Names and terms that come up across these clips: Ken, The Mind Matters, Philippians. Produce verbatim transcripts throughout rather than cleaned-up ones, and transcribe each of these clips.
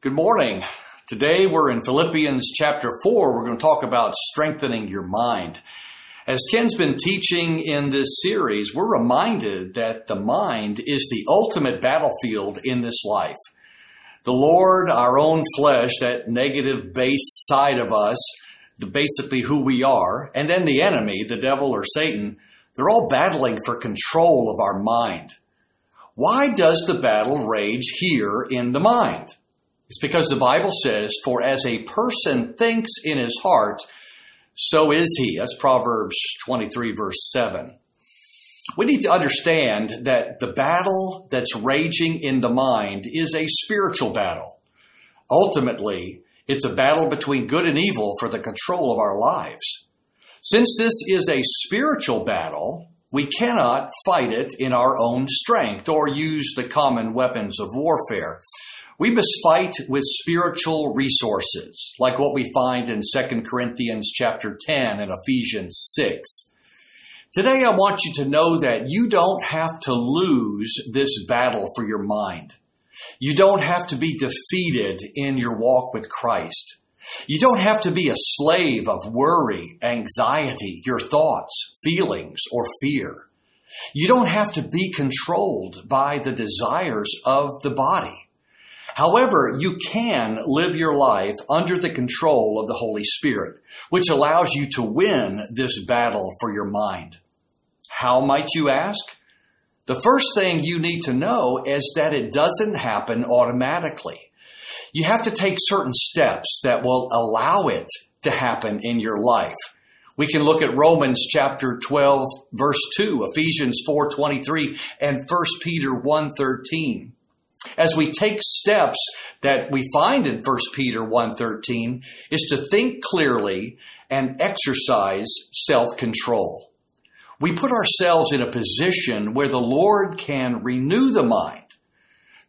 Good morning. Today we're in Philippians chapter four. We're going to talk about strengthening your mind. As Ken's been teaching in this series, we're reminded that the mind is the ultimate battlefield in this life. The Lord, our own flesh, that negative base side of us, the basically who we are, and then the enemy, the devil or Satan, they're all battling for control of our mind. Why does the battle rage here in the mind? It's because the Bible says, for as a person thinks in his heart, so is he. That's Proverbs twenty-three, verse seven. We need to understand that the battle that's raging in the mind is a spiritual battle. Ultimately, it's a battle between good and evil for the control of our lives. Since this is a spiritual battle, we cannot fight it in our own strength or use the common weapons of warfare. We must fight with spiritual resources, like what we find in Second Corinthians chapter ten and Ephesians six. Today, I want you to know that you don't have to lose this battle for your mind. You don't have to be defeated in your walk with Christ. You don't have to be a slave of worry, anxiety, your thoughts, feelings, or fear. You don't have to be controlled by the desires of the body. However, you can live your life under the control of the Holy Spirit, which allows you to win this battle for your mind. How might you ask? The first thing you need to know is that it doesn't happen automatically. You have to take certain steps that will allow it to happen in your life. We can look at Romans chapter twelve, verse two, Ephesians four twenty-three, and First Peter one thirteen. As we take steps that we find in First Peter one thirteen is to think clearly and exercise self-control. We put ourselves in a position where the Lord can renew the mind.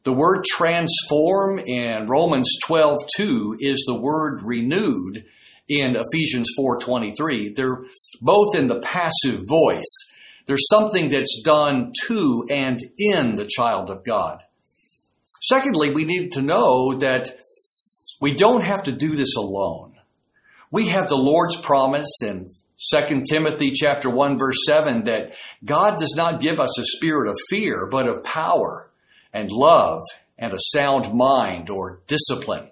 The word transform in Romans twelve two is the word renewed in Ephesians four twenty-three. They're both in the passive voice. There's something that's done to and in the child of God. Secondly, we need to know that we don't have to do this alone. We have the Lord's promise in Second Timothy chapter one, verse seven, that God does not give us a spirit of fear, but of power and love, and a sound mind or discipline.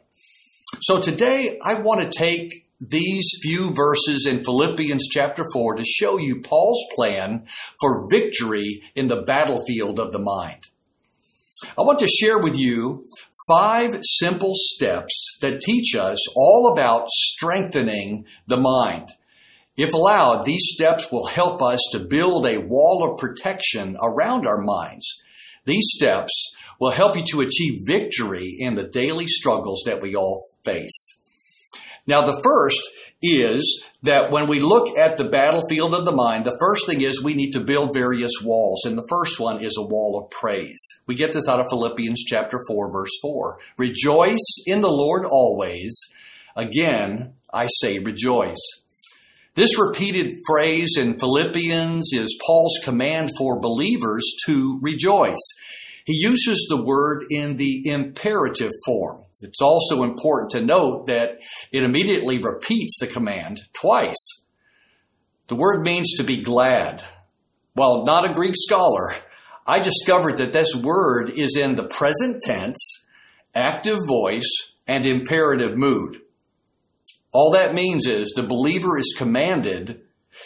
So today, I want to take these few verses in Philippians chapter four to show you Paul's plan for victory in the battlefield of the mind. I want to share with you five simple steps that teach us all about strengthening the mind. If allowed, these steps will help us to build a wall of protection around our minds. These steps will help you to achieve victory in the daily struggles that we all face. Now, the first is that when we look at the battlefield of the mind, the first thing is we need to build various walls. And the first one is a wall of praise. We get this out of Philippians chapter four, verse four. Rejoice in the Lord always. Again, I say rejoice. This repeated phrase in Philippians is Paul's command for believers to rejoice. He uses the word in the imperative form. It's also important to note that it immediately repeats the command twice. The word means to be glad. While not a Greek scholar, I discovered that this word is in the present tense, active voice, and imperative mood. All that means is the believer is commanded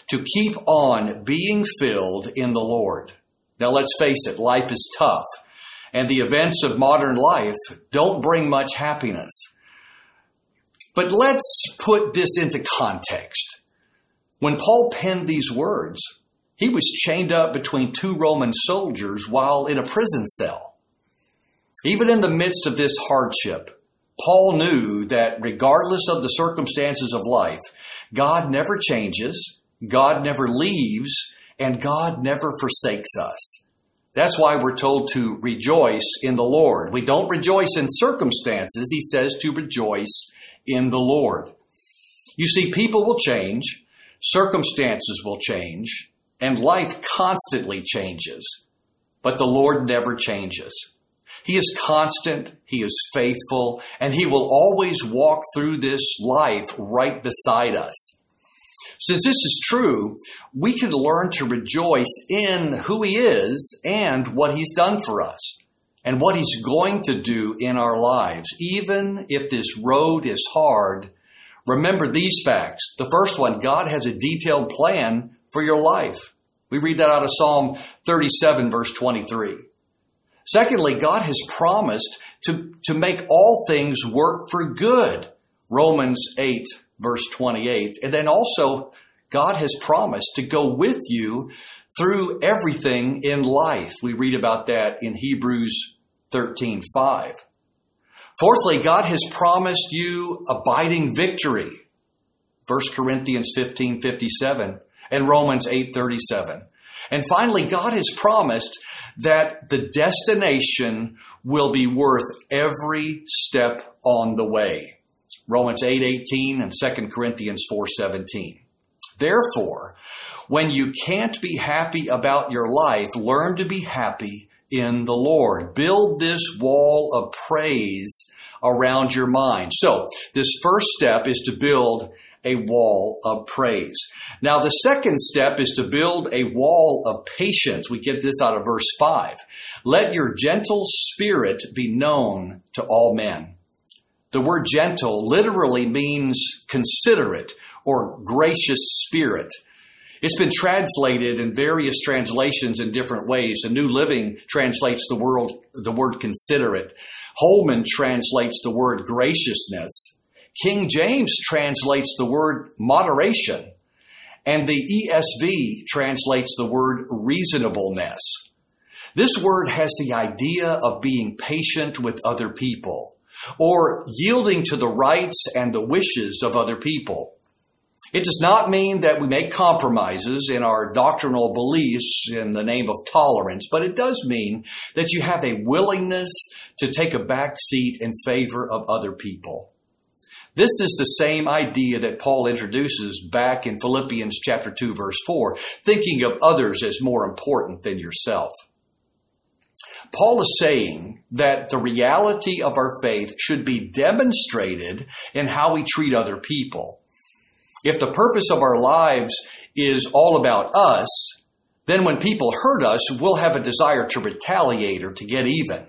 to keep on being filled in the Lord. Now, let's face it, life is tough, and the events of modern life don't bring much happiness. But let's put this into context. When Paul penned these words, he was chained up between two Roman soldiers while in a prison cell. Even in the midst of this hardship, Paul knew that regardless of the circumstances of life, God never changes, God never leaves, and God never forsakes us. That's why we're told to rejoice in the Lord. We don't rejoice in circumstances. He says to rejoice in the Lord. You see, people will change, circumstances will change, And life constantly changes, but the Lord never changes. He is constant, He is faithful, and He will always walk through this life right beside us. Since this is true, we can learn to rejoice in who He is and what He's done for us and what He's going to do in our lives. Even if this road is hard, remember these facts. The first one, God has a detailed plan for your life. We read that out of Psalm thirty-seven, verse twenty-three. Secondly, God has promised to, to make all things work for good, Romans eight, verse twenty-eight. And then also, God has promised to go with you through everything in life. We read about that in Hebrews thirteen, five. Fourthly, God has promised you abiding victory, First Corinthians fifteen, fifty-seven, and Romans eight, thirty-seven. And finally, God has promised that the destination will be worth every step on the way, Romans eight eighteen and Second Corinthians four seventeen. Therefore, when you can't be happy about your life, learn to be happy in the Lord. Build this wall of praise around your mind. So, this first step is to build a wall of praise. Now, the second step is to build a wall of patience. We get this out of verse five. Let your gentle spirit be known to all men. The word gentle literally means considerate or gracious spirit. It's been translated in various translations in different ways. The New Living translates the word, the word considerate. Holman translates the word graciousness. King James translates the word moderation, and the E S V translates the word reasonableness. This word has the idea of being patient with other people, or yielding to the rights and the wishes of other people. It does not mean that we make compromises in our doctrinal beliefs in the name of tolerance, but it does mean that you have a willingness to take a back seat in favor of other people. This is the same idea that Paul introduces back in Philippians chapter two, verse four, thinking of others as more important than yourself. Paul is saying that the reality of our faith should be demonstrated in how we treat other people. If the purpose of our lives is all about us, then when people hurt us, we'll have a desire to retaliate or to get even.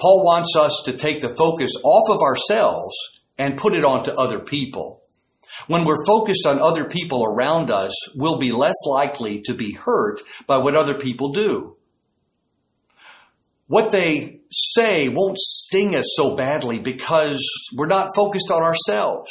Paul wants us to take the focus off of ourselves and put it onto other people. When we're focused on other people around us, we'll be less likely to be hurt by what other people do. What they say won't sting us so badly because we're not focused on ourselves.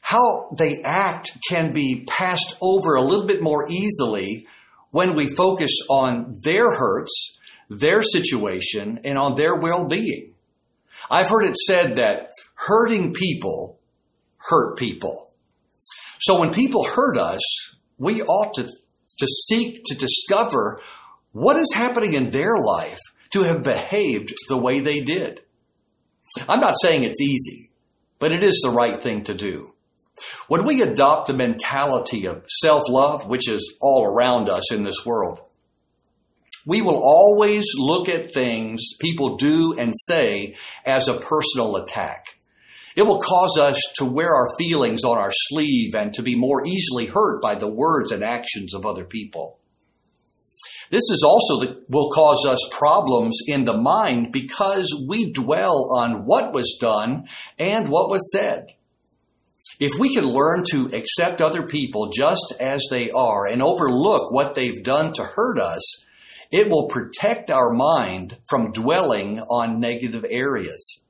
How they act can be passed over a little bit more easily when we focus on their hurts, their situation, and on their well-being. I've heard it said that hurting people hurt people. So when people hurt us, we ought to, to seek to discover what is happening in their life to have behaved the way they did. I'm not saying it's easy, but it is the right thing to do. When we adopt the mentality of self-love, which is all around us in this world, we will always look at things people do and say as a personal attack. It will cause us to wear our feelings on our sleeve and to be more easily hurt by the words and actions of other people. This is also the, will cause us problems in the mind because we dwell on what was done and what was said. If we can learn to accept other people just as they are and overlook what they've done to hurt us, it will protect our mind from dwelling on negative areas.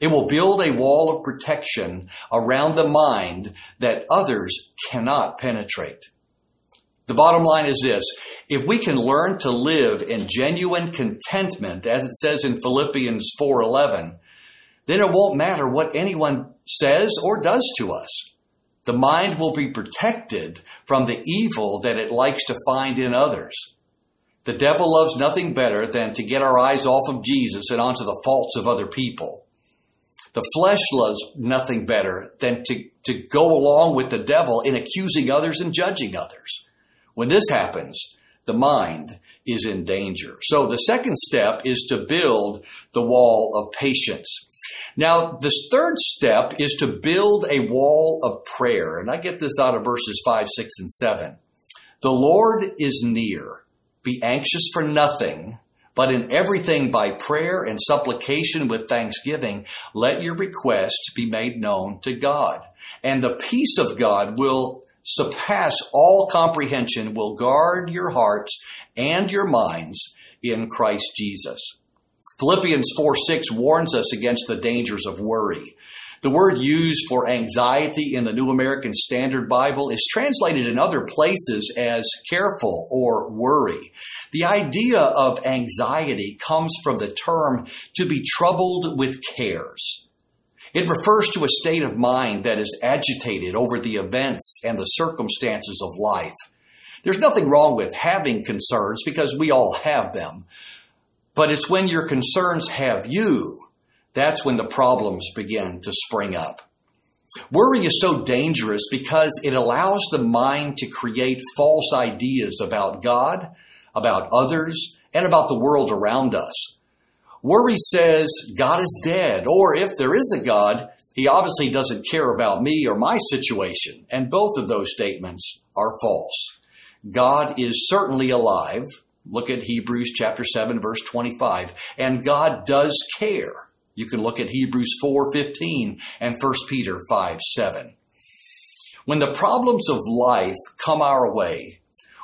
It will build a wall of protection around the mind that others cannot penetrate. The bottom line is this: if we can learn to live in genuine contentment, as it says in Philippians four eleven, then it won't matter what anyone says or does to us. The mind will be protected from the evil that it likes to find in others. The devil loves nothing better than to get our eyes off of Jesus and onto the faults of other people. The flesh loves nothing better than to, to go along with the devil in accusing others and judging others. When this happens, the mind is in danger. So the second step is to build the wall of patience. Now, this third step is to build a wall of prayer. And I get this out of verses five, six, and seven. The Lord is near. Be anxious for nothing, but in everything by prayer and supplication with thanksgiving, let your requests be made known to God. And the peace of God will surpass all comprehension, will guard your hearts and your minds in Christ Jesus. Philippians four six warns us against the dangers of worry. The word used for anxiety in the New American Standard Bible is translated in other places as careful or worry. The idea of anxiety comes from the term to be troubled with cares. It refers to a state of mind that is agitated over the events and the circumstances of life. There's nothing wrong with having concerns because we all have them. But it's when your concerns have you, that's when the problems begin to spring up. Worry is so dangerous because it allows the mind to create false ideas about God, about others, and about the world around us. Worry says God is dead, or if there is a God, he obviously doesn't care about me or my situation. And both of those statements are false. God is certainly alive. Look at Hebrews chapter seven, verse twenty-five. And God does care. You can look at Hebrews four fifteen and First Peter five seven. When the problems of life come our way,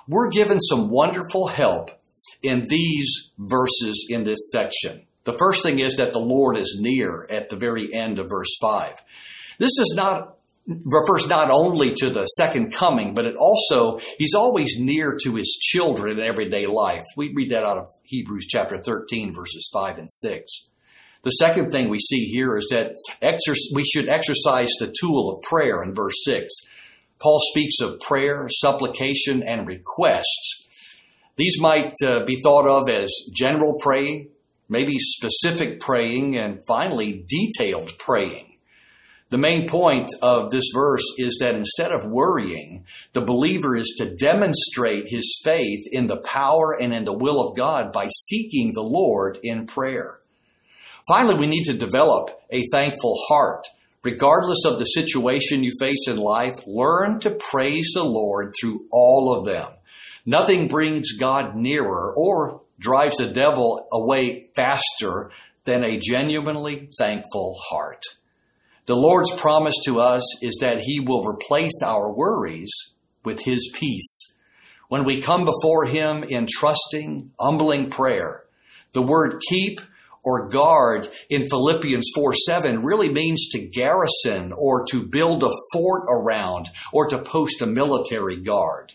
we're given some wonderful help in these verses in this section. The first thing is that the Lord is near at the very end of verse five. This is not refers not only to the second coming, but it also, he's always near to his children in everyday life. We read that out of Hebrews chapter thirteen, verses five and six. The second thing we see here is that exer- we should exercise the tool of prayer in verse six. Paul speaks of prayer, supplication, and requests. These might uh, be thought of as general praying, maybe specific praying, and finally detailed praying. The main point of this verse is that instead of worrying, the believer is to demonstrate his faith in the power and in the will of God by seeking the Lord in prayer. Finally, we need to develop a thankful heart. Regardless of the situation you face in life, learn to praise the Lord through all of them. Nothing brings God nearer or drives the devil away faster than a genuinely thankful heart. The Lord's promise to us is that he will replace our worries with his peace. When we come before him in trusting, humbling prayer, the word keep or guard in Philippians four seven really means to garrison or to build a fort around or to post a military guard.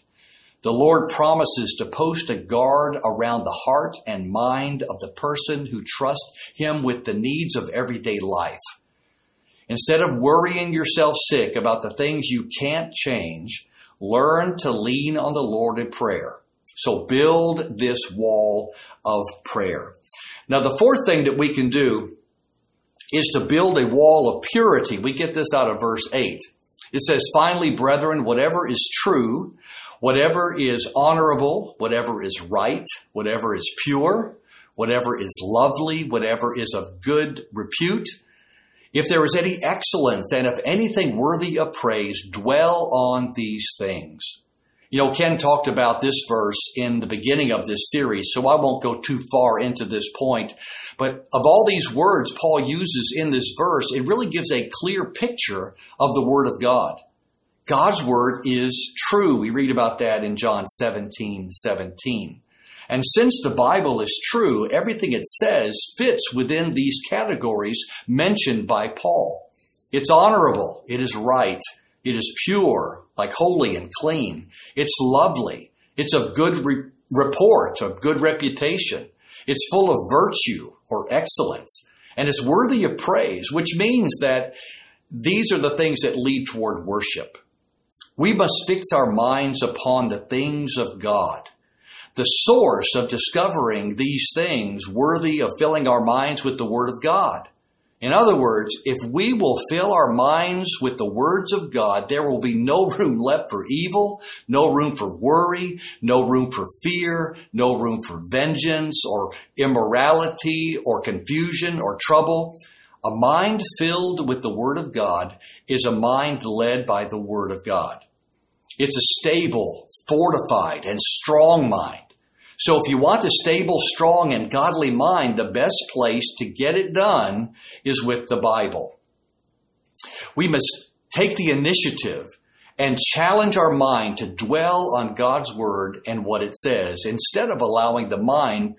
The Lord promises to post a guard around the heart and mind of the person who trusts him with the needs of everyday life. Instead of worrying yourself sick about the things you can't change, learn to lean on the Lord in prayer. So build this wall of prayer. Now, the fourth thing that we can do is to build a wall of purity. We get this out of verse eight. It says, finally, brethren, whatever is true, whatever is honorable, whatever is right, whatever is pure, whatever is lovely, whatever is of good repute, if there is any excellence and if anything worthy of praise, dwell on these things. You know, Ken talked about this verse in the beginning of this series, so I won't go too far into this point. But of all these words Paul uses in this verse, it really gives a clear picture of the Word of God. God's Word is true. We read about that in John seventeen seventeen. And since the Bible is true, everything it says fits within these categories mentioned by Paul. It's honorable. It is right. It is pure, like holy and clean. It's lovely. It's of good re- report, of good reputation. It's full of virtue or excellence. And it's worthy of praise, which means that these are the things that lead toward worship. We must fix our minds upon the things of God. The source of discovering these things worthy of filling our minds with the Word of God In other words, if we will fill our minds with the words of God, there will be no room left for evil, no room for worry, no room for fear, no room for vengeance or immorality or confusion or trouble. A mind filled with the Word of God is a mind led by the Word of God. It's a stable, fortified, and strong mind. So if you want a stable, strong, and godly mind, the best place to get it done is with the Bible. We must take the initiative and challenge our mind to dwell on God's Word and what it says, instead of allowing the mind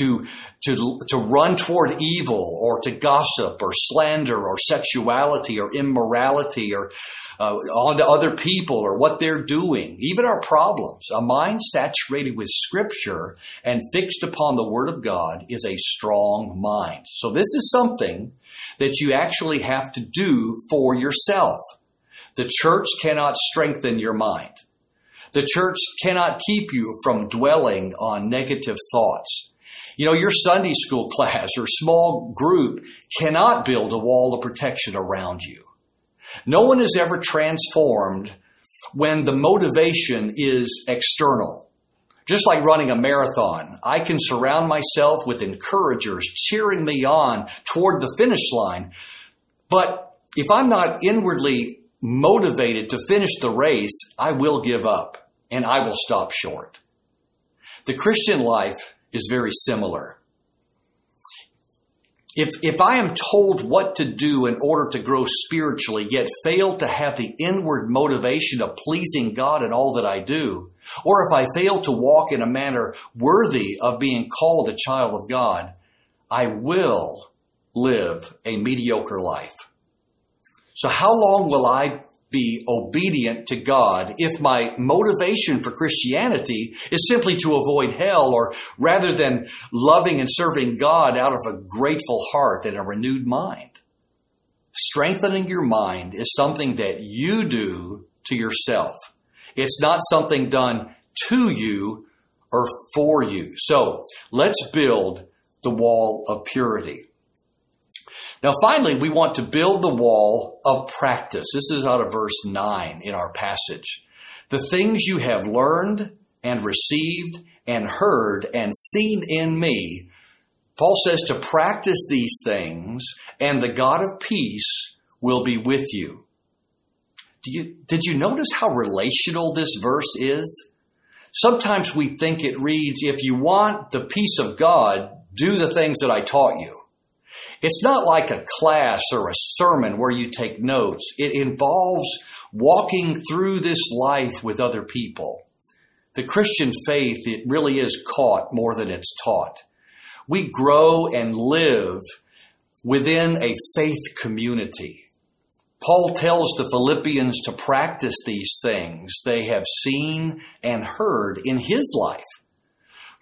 to, to, to run toward evil or to gossip or slander or sexuality or immorality or Uh, on to other people or what they're doing, even our problems. A mind saturated with Scripture and fixed upon the Word of God is a strong mind. So this is something that you actually have to do for yourself. The church cannot strengthen your mind. The church cannot keep you from dwelling on negative thoughts. You know, your Sunday school class or small group cannot build a wall of protection around you. No one is ever transformed when the motivation is external. Just like running a marathon, I can surround myself with encouragers cheering me on toward the finish line. But if I'm not inwardly motivated to finish the race, I will give up and I will stop short. The Christian life is very similar. If if I am told what to do in order to grow spiritually, yet fail to have the inward motivation of pleasing God in all that I do, or if I fail to walk in a manner worthy of being called a child of God, I will live a mediocre life. So how long will I be obedient to God if my motivation for Christianity is simply to avoid hell, or rather than loving and serving God out of a grateful heart and a renewed mind? Strengthening your mind is something that you do to yourself. It's not something done to you or for you. So let's build the wall of purity. Now, finally, we want to build the wall of practice. This is out of verse nine in our passage. The things you have learned and received and heard and seen in me, Paul says to practice these things, and the God of peace will be with you. Do you, did you notice how relational this verse is? Sometimes we think it reads, if you want the peace of God, do the things that I taught you. It's not like a class or a sermon where you take notes. It involves walking through this life with other people. The Christian faith, it really is caught more than it's taught. We grow and live within a faith community. Paul tells the Philippians to practice these things they have seen and heard in his life.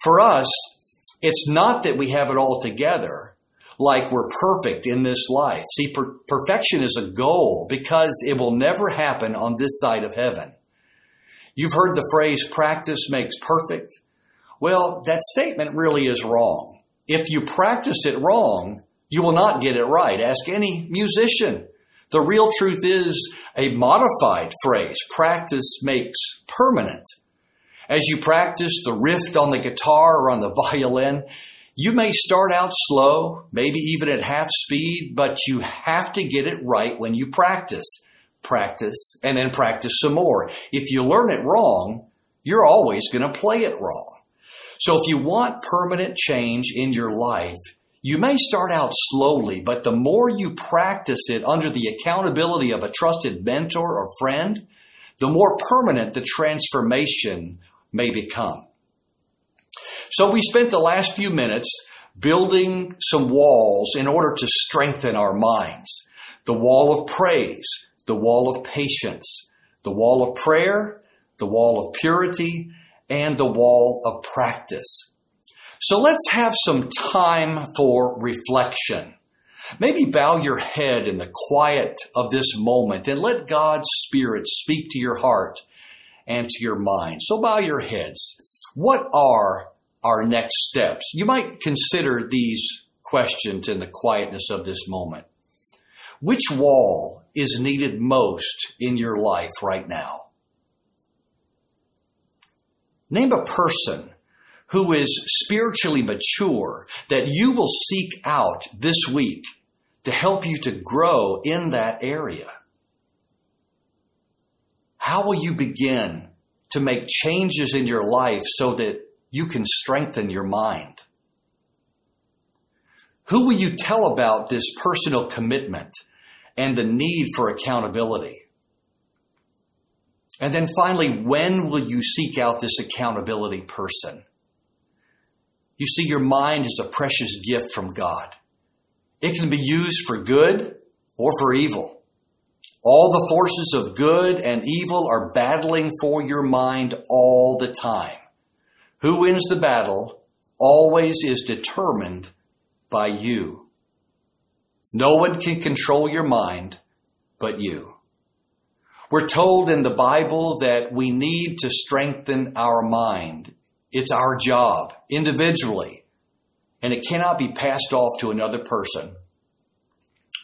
For us, it's not that we have it all together, like we're perfect in this life. See, per- perfection is a goal because it will never happen on this side of heaven. You've heard the phrase, practice makes perfect. Well, that statement really is wrong. If you practice it wrong, you will not get it right. Ask any musician. The real truth is a modified phrase, practice makes permanent. As you practice the riff on the guitar or on the violin, you may start out slow, maybe even at half speed, but you have to get it right when you practice. Practice, and then practice some more. If you learn it wrong, you're always going to play it wrong. So if you want permanent change in your life, you may start out slowly, but the more you practice it under the accountability of a trusted mentor or friend, the more permanent the transformation may become. So we spent the last few minutes building some walls in order to strengthen our minds. The wall of praise, the wall of patience, the wall of prayer, the wall of purity, and the wall of practice. So let's have some time for reflection. Maybe bow your head in the quiet of this moment and let God's Spirit speak to your heart and to your mind. So bow your heads. What are our next steps? You might consider these questions in the quietness of this moment. Which wall is needed most in your life right now? Name a person who is spiritually mature that you will seek out this week to help you to grow in that area. How will you begin to make changes in your life so that you can strengthen your mind? Who will you tell about this personal commitment and the need for accountability? And then finally, when will you seek out this accountability person? You see, your mind is a precious gift from God. It can be used for good or for evil. All the forces of good and evil are battling for your mind all the time. Who wins the battle always is determined by you. No one can control your mind but you. We're told in the Bible that we need to strengthen our mind. It's our job individually, and it cannot be passed off to another person.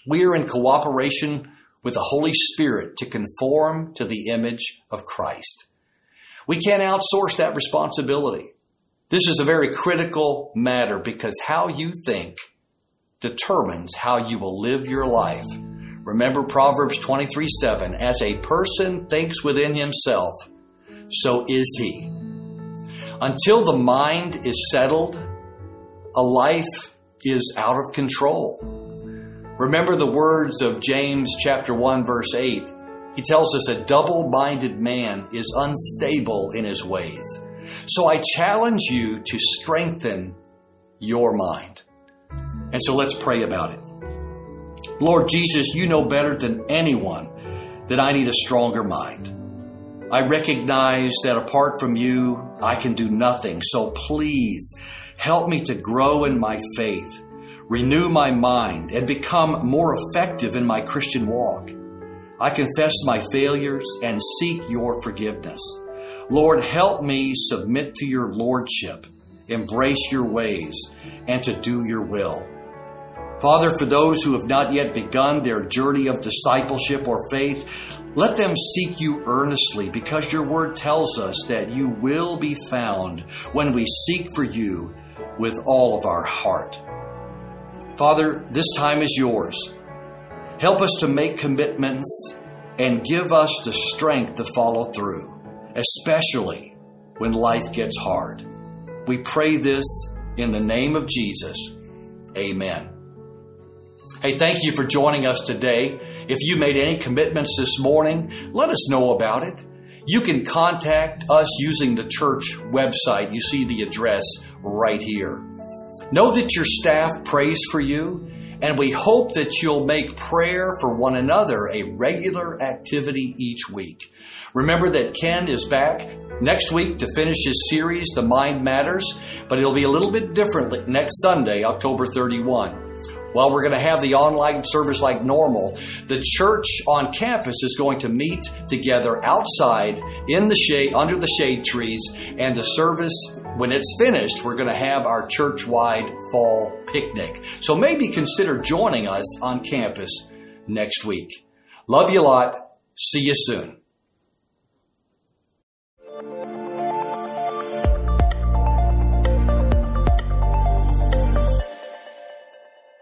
We are in cooperation with the Holy Spirit to conform to the image of Christ. We can't outsource that responsibility. This is a very critical matter because how you think determines how you will live your life. Remember Proverbs twenty-three seven, as a person thinks within himself, so is he. Until the mind is settled, a life is out of control. Remember the words of James chapter one, verse eight. He tells us a double-minded man is unstable in his ways. So I challenge you to strengthen your mind. And so let's pray about it. Lord Jesus, you know better than anyone that I need a stronger mind. I recognize that apart from you, I can do nothing. So please help me to grow in my faith, renew my mind, and become more effective in my Christian walk. I confess my failures and seek your forgiveness. Lord, help me submit to your lordship, embrace your ways, and to do your will. Father, for those who have not yet begun their journey of discipleship or faith, let them seek you earnestly because your word tells us that you will be found when we seek for you with all of our heart. Father, this time is yours. Help us to make commitments and give us the strength to follow through, especially when life gets hard. We pray this in the name of Jesus. Amen. Hey, thank you for joining us today. If you made any commitments this morning, let us know about it. You can contact us using the church website. You see the address right here. Know that your staff prays for you, and we hope that you'll make prayer for one another a regular activity each week. Remember that Ken is back next week to finish his series, The Mind Matters, but it'll be a little bit different next Sunday, October thirty-first. While we're going to have the online service like normal, the church on campus is going to meet together outside in the shade, under the shade trees, and the service, when it's finished, we're going to have our church-wide fall picnic. So maybe consider joining us on campus next week. Love you a lot. See you soon.